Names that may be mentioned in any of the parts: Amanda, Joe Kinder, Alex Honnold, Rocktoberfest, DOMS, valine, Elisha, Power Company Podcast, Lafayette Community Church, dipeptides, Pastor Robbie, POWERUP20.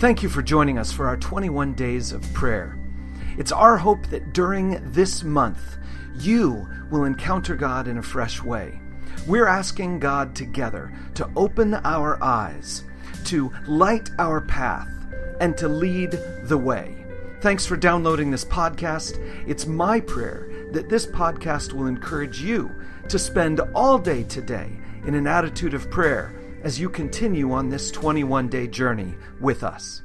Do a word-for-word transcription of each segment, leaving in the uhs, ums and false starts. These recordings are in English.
Thank you for joining us for our twenty-one Days of Prayer. It's our hope that during this month, you will encounter God in a fresh way. We're asking God together to open our eyes, to light our path, and to lead the way. Thanks for downloading this podcast. It's my prayer that this podcast will encourage you to spend all day today in an attitude of prayer as you continue on this twenty-one day journey with us.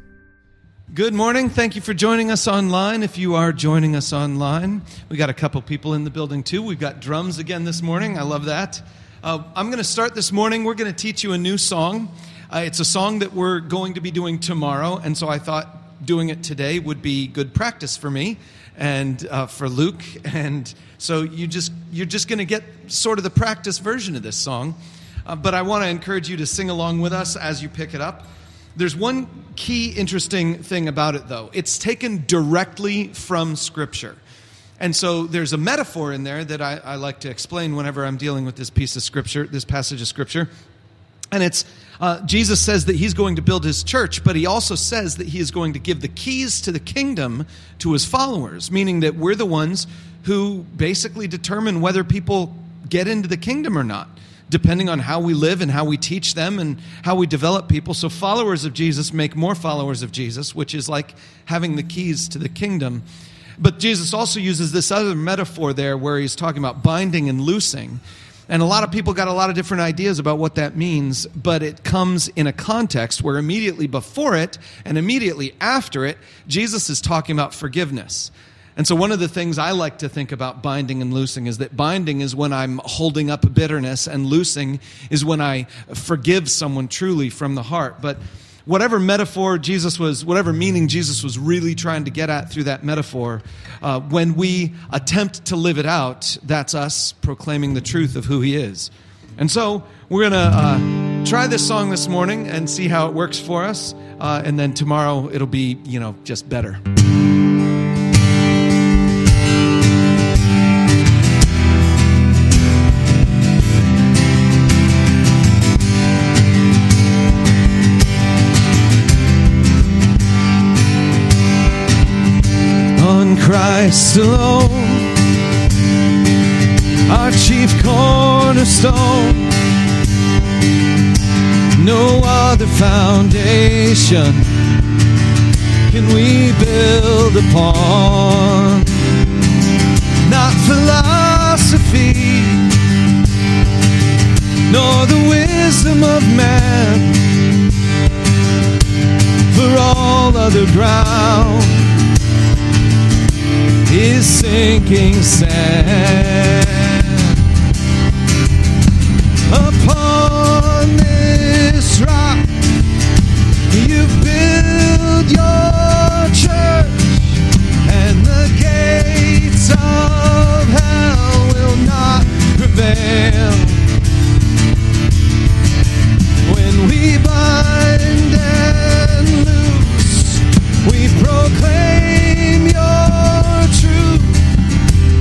Good morning. Thank you for joining us online. If you are joining us online, we got a couple people in the building too. We've got drums again this morning. I love that. Uh, I'm going to start this morning. We're going to teach you a new song. Uh, it's a song that we're going to be doing tomorrow, and so I thought doing it today would be good practice for me and uh, for Luke. And so you just you're just going to get sort of the practice version of this song. Uh, but I want to encourage you to sing along with us as you pick it up. There's one key interesting thing about it, though. It's taken directly from Scripture. And so there's a metaphor in there that I, I like to explain whenever I'm dealing with this piece of Scripture, this passage of Scripture. And it's, uh, Jesus says that he's going to build his church, but he also says that he is going to give the keys to the kingdom to his followers, meaning that we're the ones who basically determine whether people get into the kingdom or not, depending on how we live and how we teach them and how we develop people. So followers of Jesus make more followers of Jesus, which is like having the keys to the kingdom. But Jesus also uses this other metaphor there where he's talking about binding and loosing. And a lot of people got a lot of different ideas about what that means, but it comes in a context where immediately before it and immediately after it, Jesus is talking about forgiveness. And so one of the things I like to think about binding and loosing is that binding is when I'm holding up bitterness, and loosing is when I forgive someone truly from the heart. But whatever metaphor Jesus was, whatever meaning Jesus was really trying to get at through that metaphor, uh, when we attempt to live it out, that's us proclaiming the truth of who he is. And so we're going to uh, try this song this morning and see how it works for us. Uh, and then tomorrow it'll be, you know, just better. Christ alone, our chief cornerstone, no other foundation can we build upon, not philosophy, nor the wisdom of man, for all other ground is sinking sand. Upon this rock you build your church, and the gates of hell will not prevail. When we bind and loose, we proclaim your truth,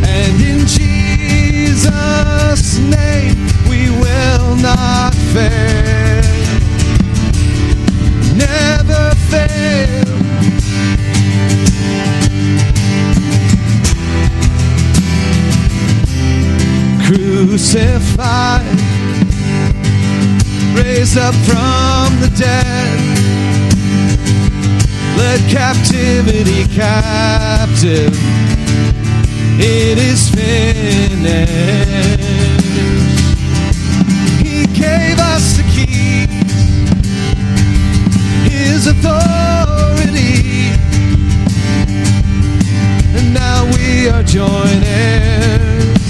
and in Jesus' name we will not fail, never fail. Crucified, raised up from the dead, let captivity captive, it is finished. He gave us the keys, his authority, and now we are joint heirs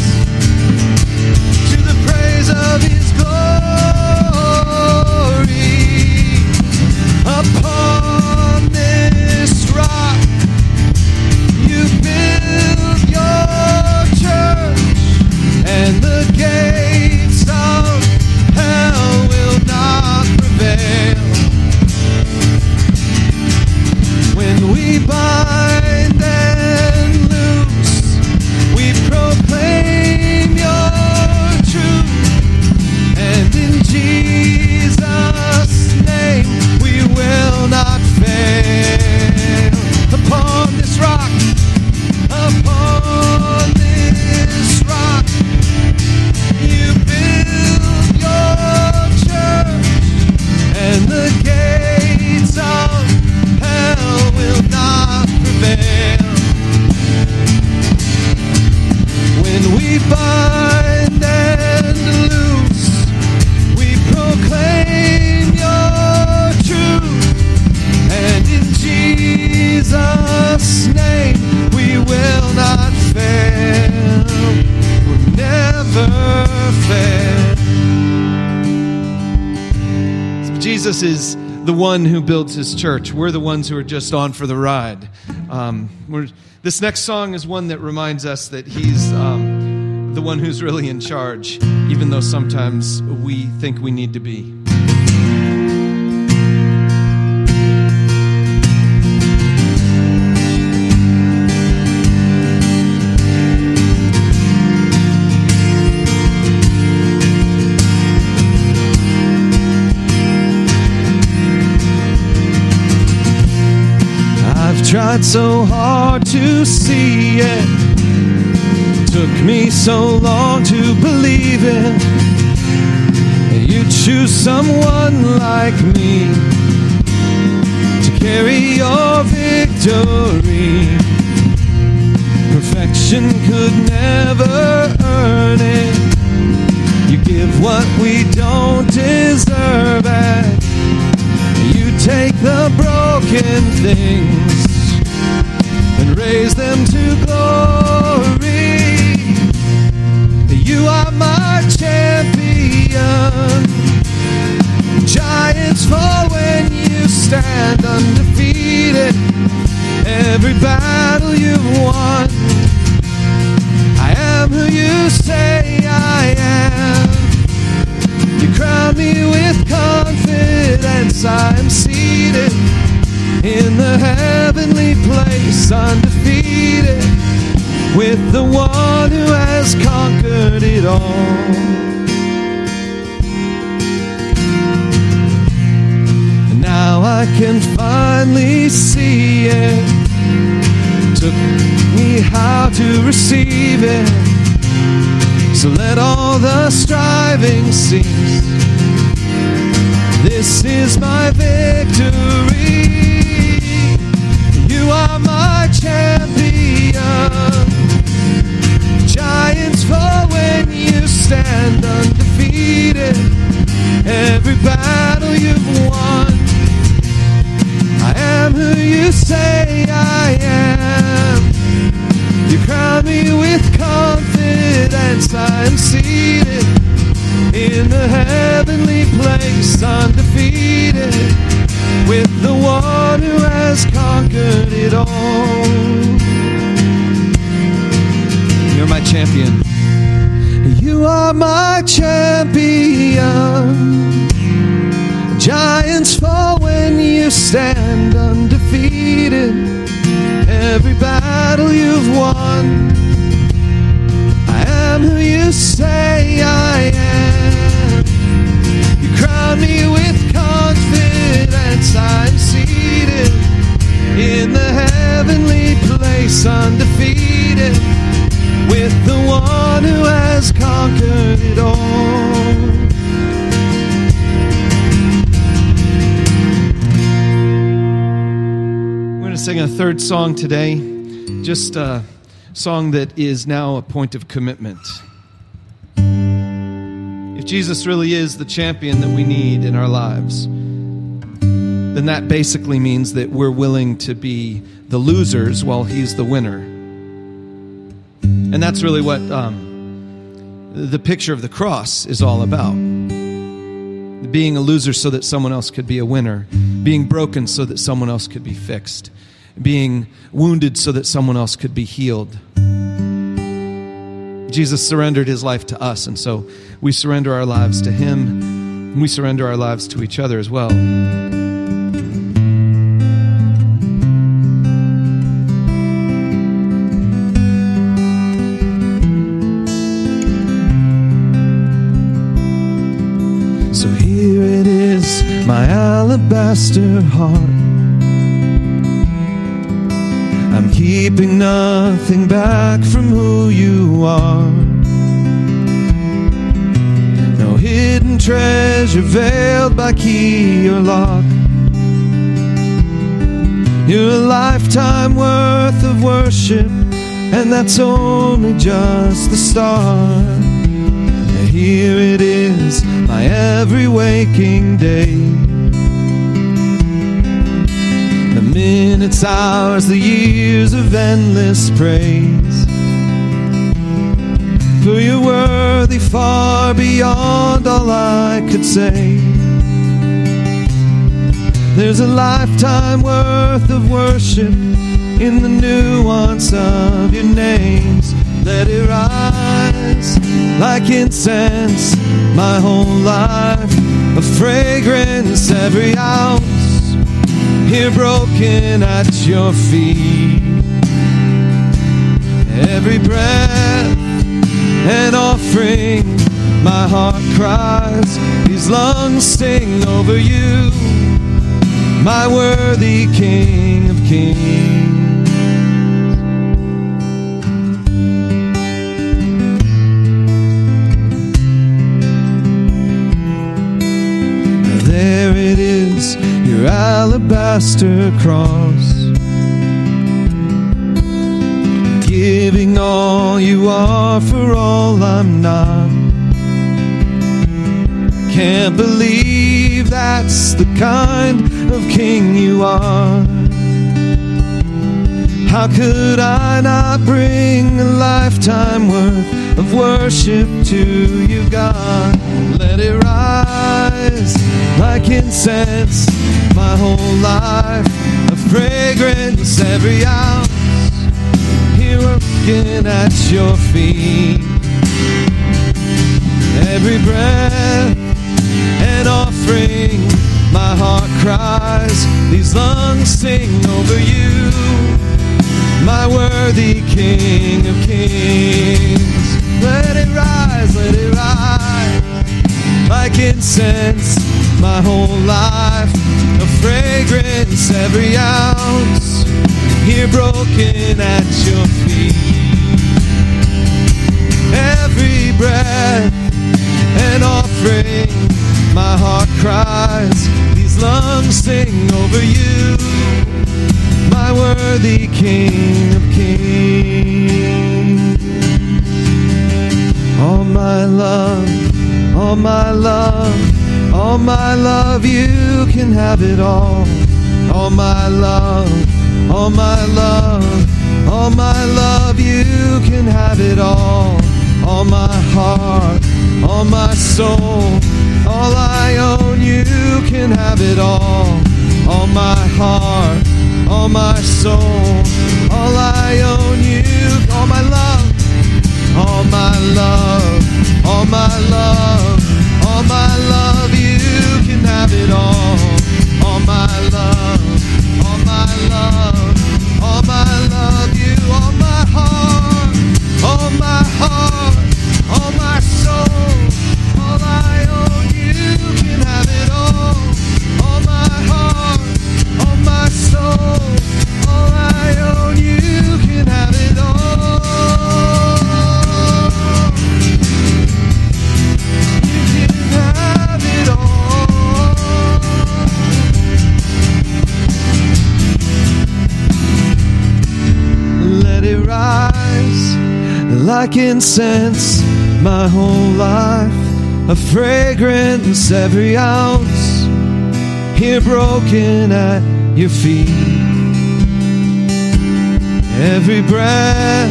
to the praise of his glory. Upon this rock you build your church, and the gates of hell will not Jesus is the one who builds his church. We're the ones who are just on for the ride. Um, we're, this next song is one that reminds us that he's um, the one who's really in charge, even though sometimes we think we need to be. Tried so hard to see it, took me so long to believe it. You choose someone like me to carry your victory. Perfection could never earn it. You give what we don't deserve it. You take the broken things and raise them to glory. You are my champion. Giants fall when you stand undefeated. Every battle you've won. I am who you say I am. You crown me with confidence. I am seated in the heavenly place, undefeated, with the one who has conquered it all. And now I can finally see it. Took me how to receive it. So let all the striving cease. This is my victory. You are my champion. Giants fall when you stand undefeated. Every battle you've won. I am who you say I am. You crown me with confidence. I am seated in the heavenly place, undefeated, with the one who has conquered it all. You're my champion. You are my champion. Giants fall when you stand undefeated. Every battle you've won. I am who you say I am. You crown me with confidence. I'm seated in the heavenly place, undefeated, with the one who has conquered it all. We're going to sing a third song today, just a song that is now a point of commitment. If Jesus really is the champion that we need in our lives, then that basically means that we're willing to be the losers while he's the winner. And that's really what um, the picture of the cross is all about. Being a loser so that someone else could be a winner. Being broken so that someone else could be fixed. Being wounded so that someone else could be healed. Jesus surrendered his life to us, and so we surrender our lives to him, and we surrender our lives to each other as well. My alabaster heart, I'm keeping nothing back from who you are. No hidden treasure veiled by key or lock. You're a lifetime worth of worship, and that's only just the start. Here it is, my every waking day. The minutes, hours, the years of endless praise. For you're worthy far beyond all I could say. There's a lifetime worth of worship in the nuance of your names. Let it rise like incense, my whole life, a fragrance every ounce, here broken at your feet. Every breath an offering, my heart cries, these lungs sing over you, my worthy King of Kings. There it is, your alabaster cross, giving all you are for all I'm not. Can't believe that's the kind of king you are. How could I not bring a lifetime worth of worship to you, God? Let it rise like incense, my whole life, a fragrance every ounce, here working at your feet. Every breath an offering, my heart cries, these lungs sing over you, my worthy King of Kings. Let it rise, let it rise like incense, my whole life, a fragrance every ounce, here broken at your feet. Every breath an offering, my heart cries, these lungs sing over you, my worthy King of Kings. All my love, all my love, all my love, you can have it all. All my love, all my love, all my love, you can have it all. All my heart, all my soul, all I own, you can have it all. All my heart, all my soul, all I own, you, all my love, all my love, all my love, all my love, you can have it all. All my love, all my love, all my love, you, all my heart, all my heart, all my soul, all I own, you can have it all. All my heart, all my soul, all I own, you can have it all. You can have it all. Let it rise like incense, my whole life, a fragrance every ounce, here broken at your feet. Every breath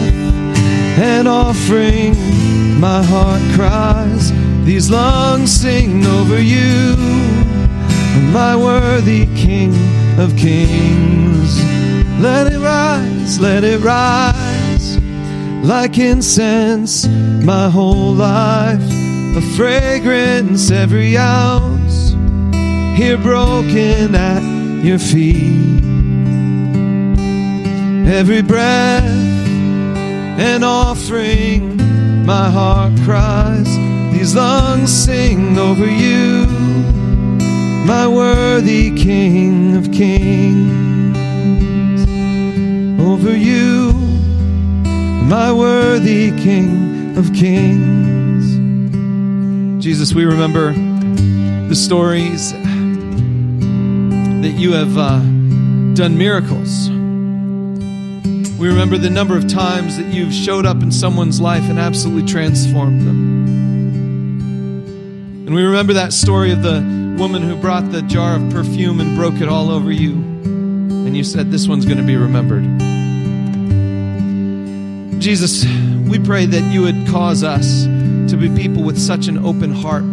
an offering, my heart cries, these lungs sing over you, my worthy King of Kings. Let it rise, let it rise like incense, my whole life, a fragrance every ounce, here broken at your feet. Every breath an offering, my heart cries, these lungs sing over you, my worthy King of Kings. Over you, my worthy King of Kings. Jesus, we remember the stories that you have uh, done miracles. We remember the number of times that you've showed up in someone's life and absolutely transformed them. And we remember that story of the woman who brought the jar of perfume and broke it all over you. And you said, this one's going to be remembered. Jesus, we pray that you would cause us to be people with such an open heart,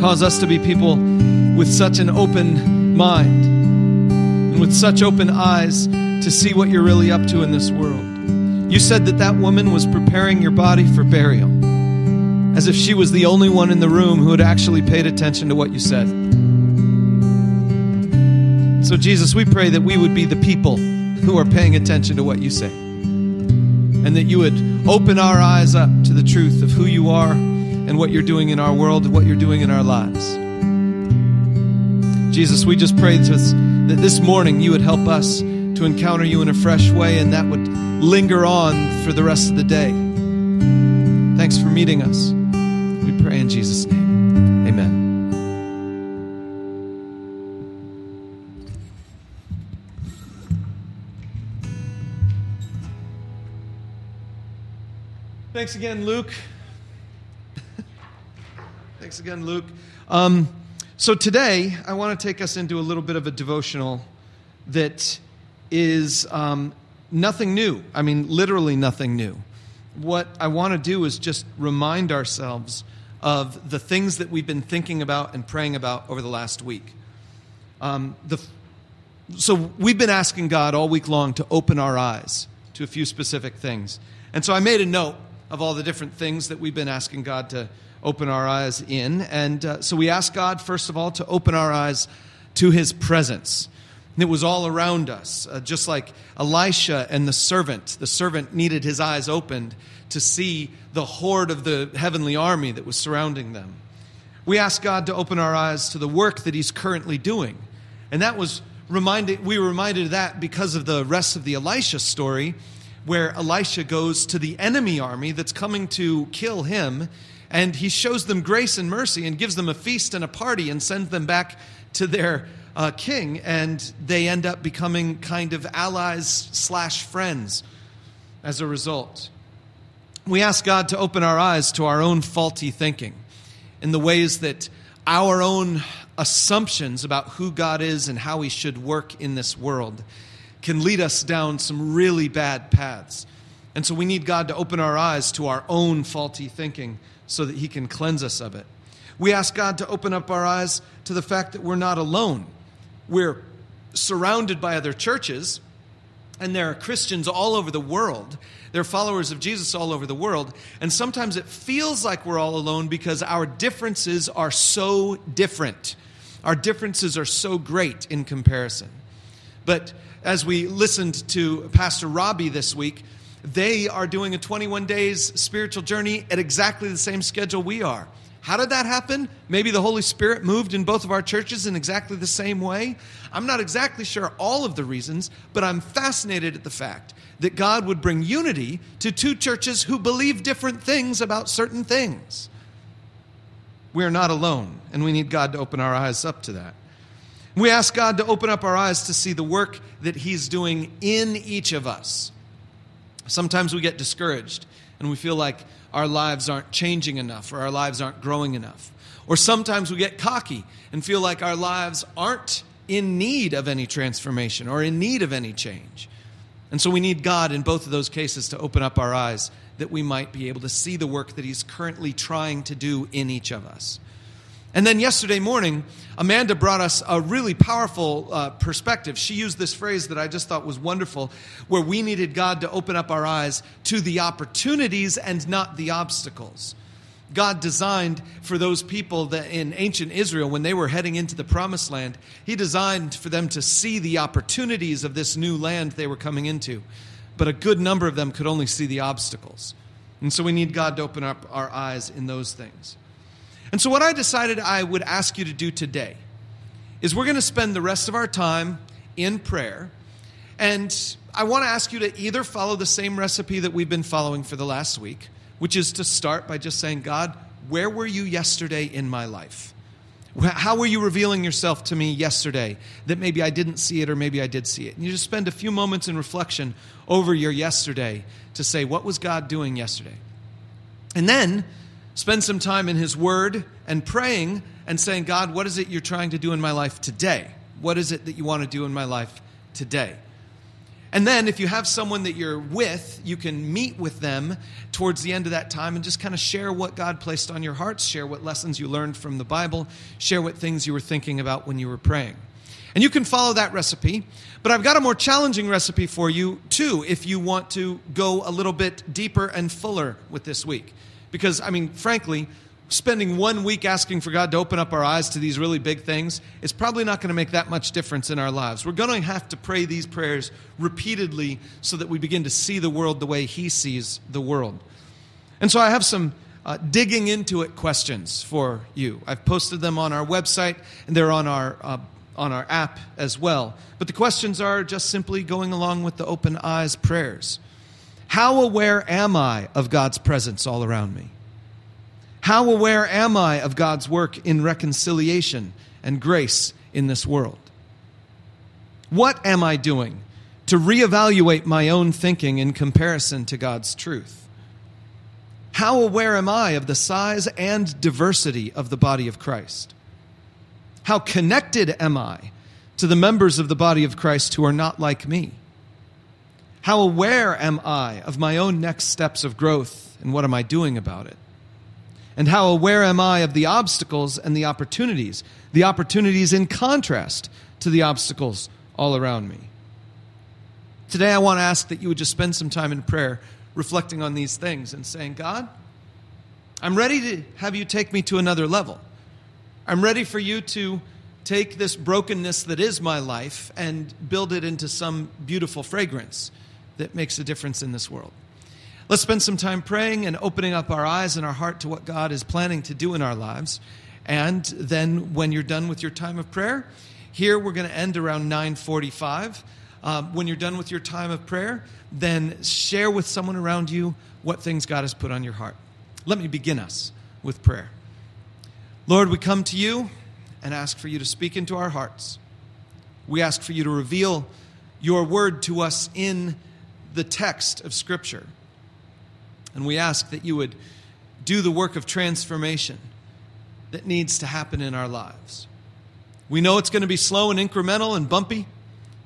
Cause us to be people with such an open mind and with such open eyes to see what you're really up to in this world. You said that that woman was preparing your body for burial, as if she was the only one in the room who had actually paid attention to what you said. So, Jesus, we pray that we would be the people who are paying attention to what you say, and that you would open our eyes up to the truth of who you are and what you're doing in our world and what you're doing in our lives. Jesus, we just pray that this morning you would help us to encounter you in a fresh way, and that would linger on for the rest of the day. Thanks for meeting us. We pray in Jesus' name. Amen. Thanks again, Luke. Thanks again, Luke. Um, so today, I want to take us into a little bit of a devotional that is um, nothing new. I mean, literally nothing new. What I want to do is just remind ourselves of the things that we've been thinking about and praying about over the last week. Um, the, so we've been asking God all week long to open our eyes to a few specific things. And so I made a note of all the different things that we've been asking God to open our eyes in. And uh, so we asked God, first of all, to open our eyes to his presence. And it was all around us, uh, just like Elisha and the servant. The servant needed his eyes opened to see the horde of the heavenly army that was surrounding them. We asked God to open our eyes to the work that he's currently doing. And that was reminded, we were reminded of that because of the rest of the Elisha story, where Elisha goes to the enemy army that's coming to kill him, and he shows them grace and mercy and gives them a feast and a party and sends them back to their Uh, king, and they end up becoming kind of allies slash friends as a result. We ask God to open our eyes to our own faulty thinking in the ways that our own assumptions about who God is and how he should work in this world can lead us down some really bad paths. And so we need God to open our eyes to our own faulty thinking so that he can cleanse us of it. We ask God to open up our eyes to the fact that we're not alone. We're surrounded by other churches, and there are Christians all over the world. There are followers of Jesus all over the world. And sometimes it feels like we're all alone because our differences are so different. Our differences are so great in comparison. But as we listened to Pastor Robbie this week, they are doing a twenty-one days spiritual journey at exactly the same schedule we are. How did that happen? Maybe the Holy Spirit moved in both of our churches in exactly the same way. I'm not exactly sure all of the reasons, but I'm fascinated at the fact that God would bring unity to two churches who believe different things about certain things. We are not alone, and we need God to open our eyes up to that. We ask God to open up our eyes to see the work that he's doing in each of us. Sometimes we get discouraged, and we feel like our lives aren't changing enough, or our lives aren't growing enough. Or sometimes we get cocky and feel like our lives aren't in need of any transformation or in need of any change. And so we need God in both of those cases to open up our eyes that we might be able to see the work that he's currently trying to do in each of us. And then yesterday morning, Amanda brought us a really powerful uh, perspective. She used this phrase that I just thought was wonderful, where we needed God to open up our eyes to the opportunities and not the obstacles. God designed for those people that in ancient Israel, when they were heading into the promised land, he designed for them to see the opportunities of this new land they were coming into. But a good number of them could only see the obstacles. And so we need God to open up our eyes in those things. And so what I decided I would ask you to do today is we're going to spend the rest of our time in prayer. And I want to ask you to either follow the same recipe that we've been following for the last week, which is to start by just saying, God, where were you yesterday in my life? How were you revealing yourself to me yesterday that maybe I didn't see it or maybe I did see it? And you just spend a few moments in reflection over your yesterday to say, what was God doing yesterday? And then spend some time in his word and praying and saying, God, what is it you're trying to do in my life today? What is it that you want to do in my life today? And then if you have someone that you're with, you can meet with them towards the end of that time and just kind of share what God placed on your hearts, share what lessons you learned from the Bible, share what things you were thinking about when you were praying. And you can follow that recipe, but I've got a more challenging recipe for you too if you want to go a little bit deeper and fuller with this week. Because, I mean, frankly, spending one week asking for God to open up our eyes to these really big things is probably not going to make that much difference in our lives. We're going to have to pray these prayers repeatedly so that we begin to see the world the way He sees the world. And so I have some uh, digging into it questions for you. I've posted them on our website, and they're on our uh, on our app as well. But the questions are just simply going along with the open eyes prayers. How aware am I of God's presence all around me? How aware am I of God's work in reconciliation and grace in this world? What am I doing to reevaluate my own thinking in comparison to God's truth? How aware am I of the size and diversity of the body of Christ? How connected am I to the members of the body of Christ who are not like me? How aware am I of my own next steps of growth, and what am I doing about it? And how aware am I of the obstacles and the opportunities, the opportunities in contrast to the obstacles all around me? Today I want to ask that you would just spend some time in prayer reflecting on these things and saying, God, I'm ready to have you take me to another level. I'm ready for you to take this brokenness that is my life and build it into some beautiful fragrance that makes a difference in this world. Let's spend some time praying and opening up our eyes and our heart to what God is planning to do in our lives. And then when you're done with your time of prayer, here we're going to end around nine forty-five. Um, when you're done with your time of prayer, then share with someone around you what things God has put on your heart. Let me begin us with prayer. Lord, we come to you and ask for you to speak into our hearts. We ask for you to reveal your word to us in the text of Scripture. And we ask that you would do the work of transformation that needs to happen in our lives. We know it's going to be slow and incremental and bumpy,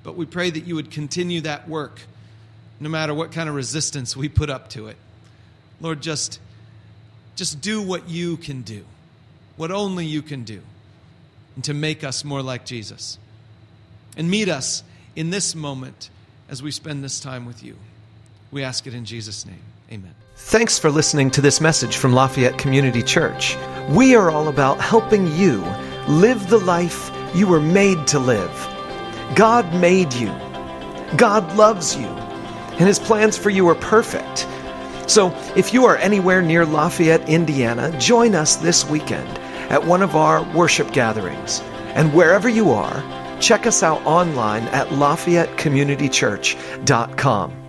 but we pray that you would continue that work no matter what kind of resistance we put up to it. Lord, just, just do what you can do, what only you can do, and to make us more like Jesus. And meet us in this moment as we spend this time with you. We ask it in Jesus' name. Amen. Thanks for listening to this message from Lafayette Community Church. We are all about helping you live the life you were made to live. God made you. God loves you. And His plans for you are perfect. So if you are anywhere near Lafayette, Indiana, join us this weekend at one of our worship gatherings. And wherever you are, check us out online at Lafayette Community Church dot com.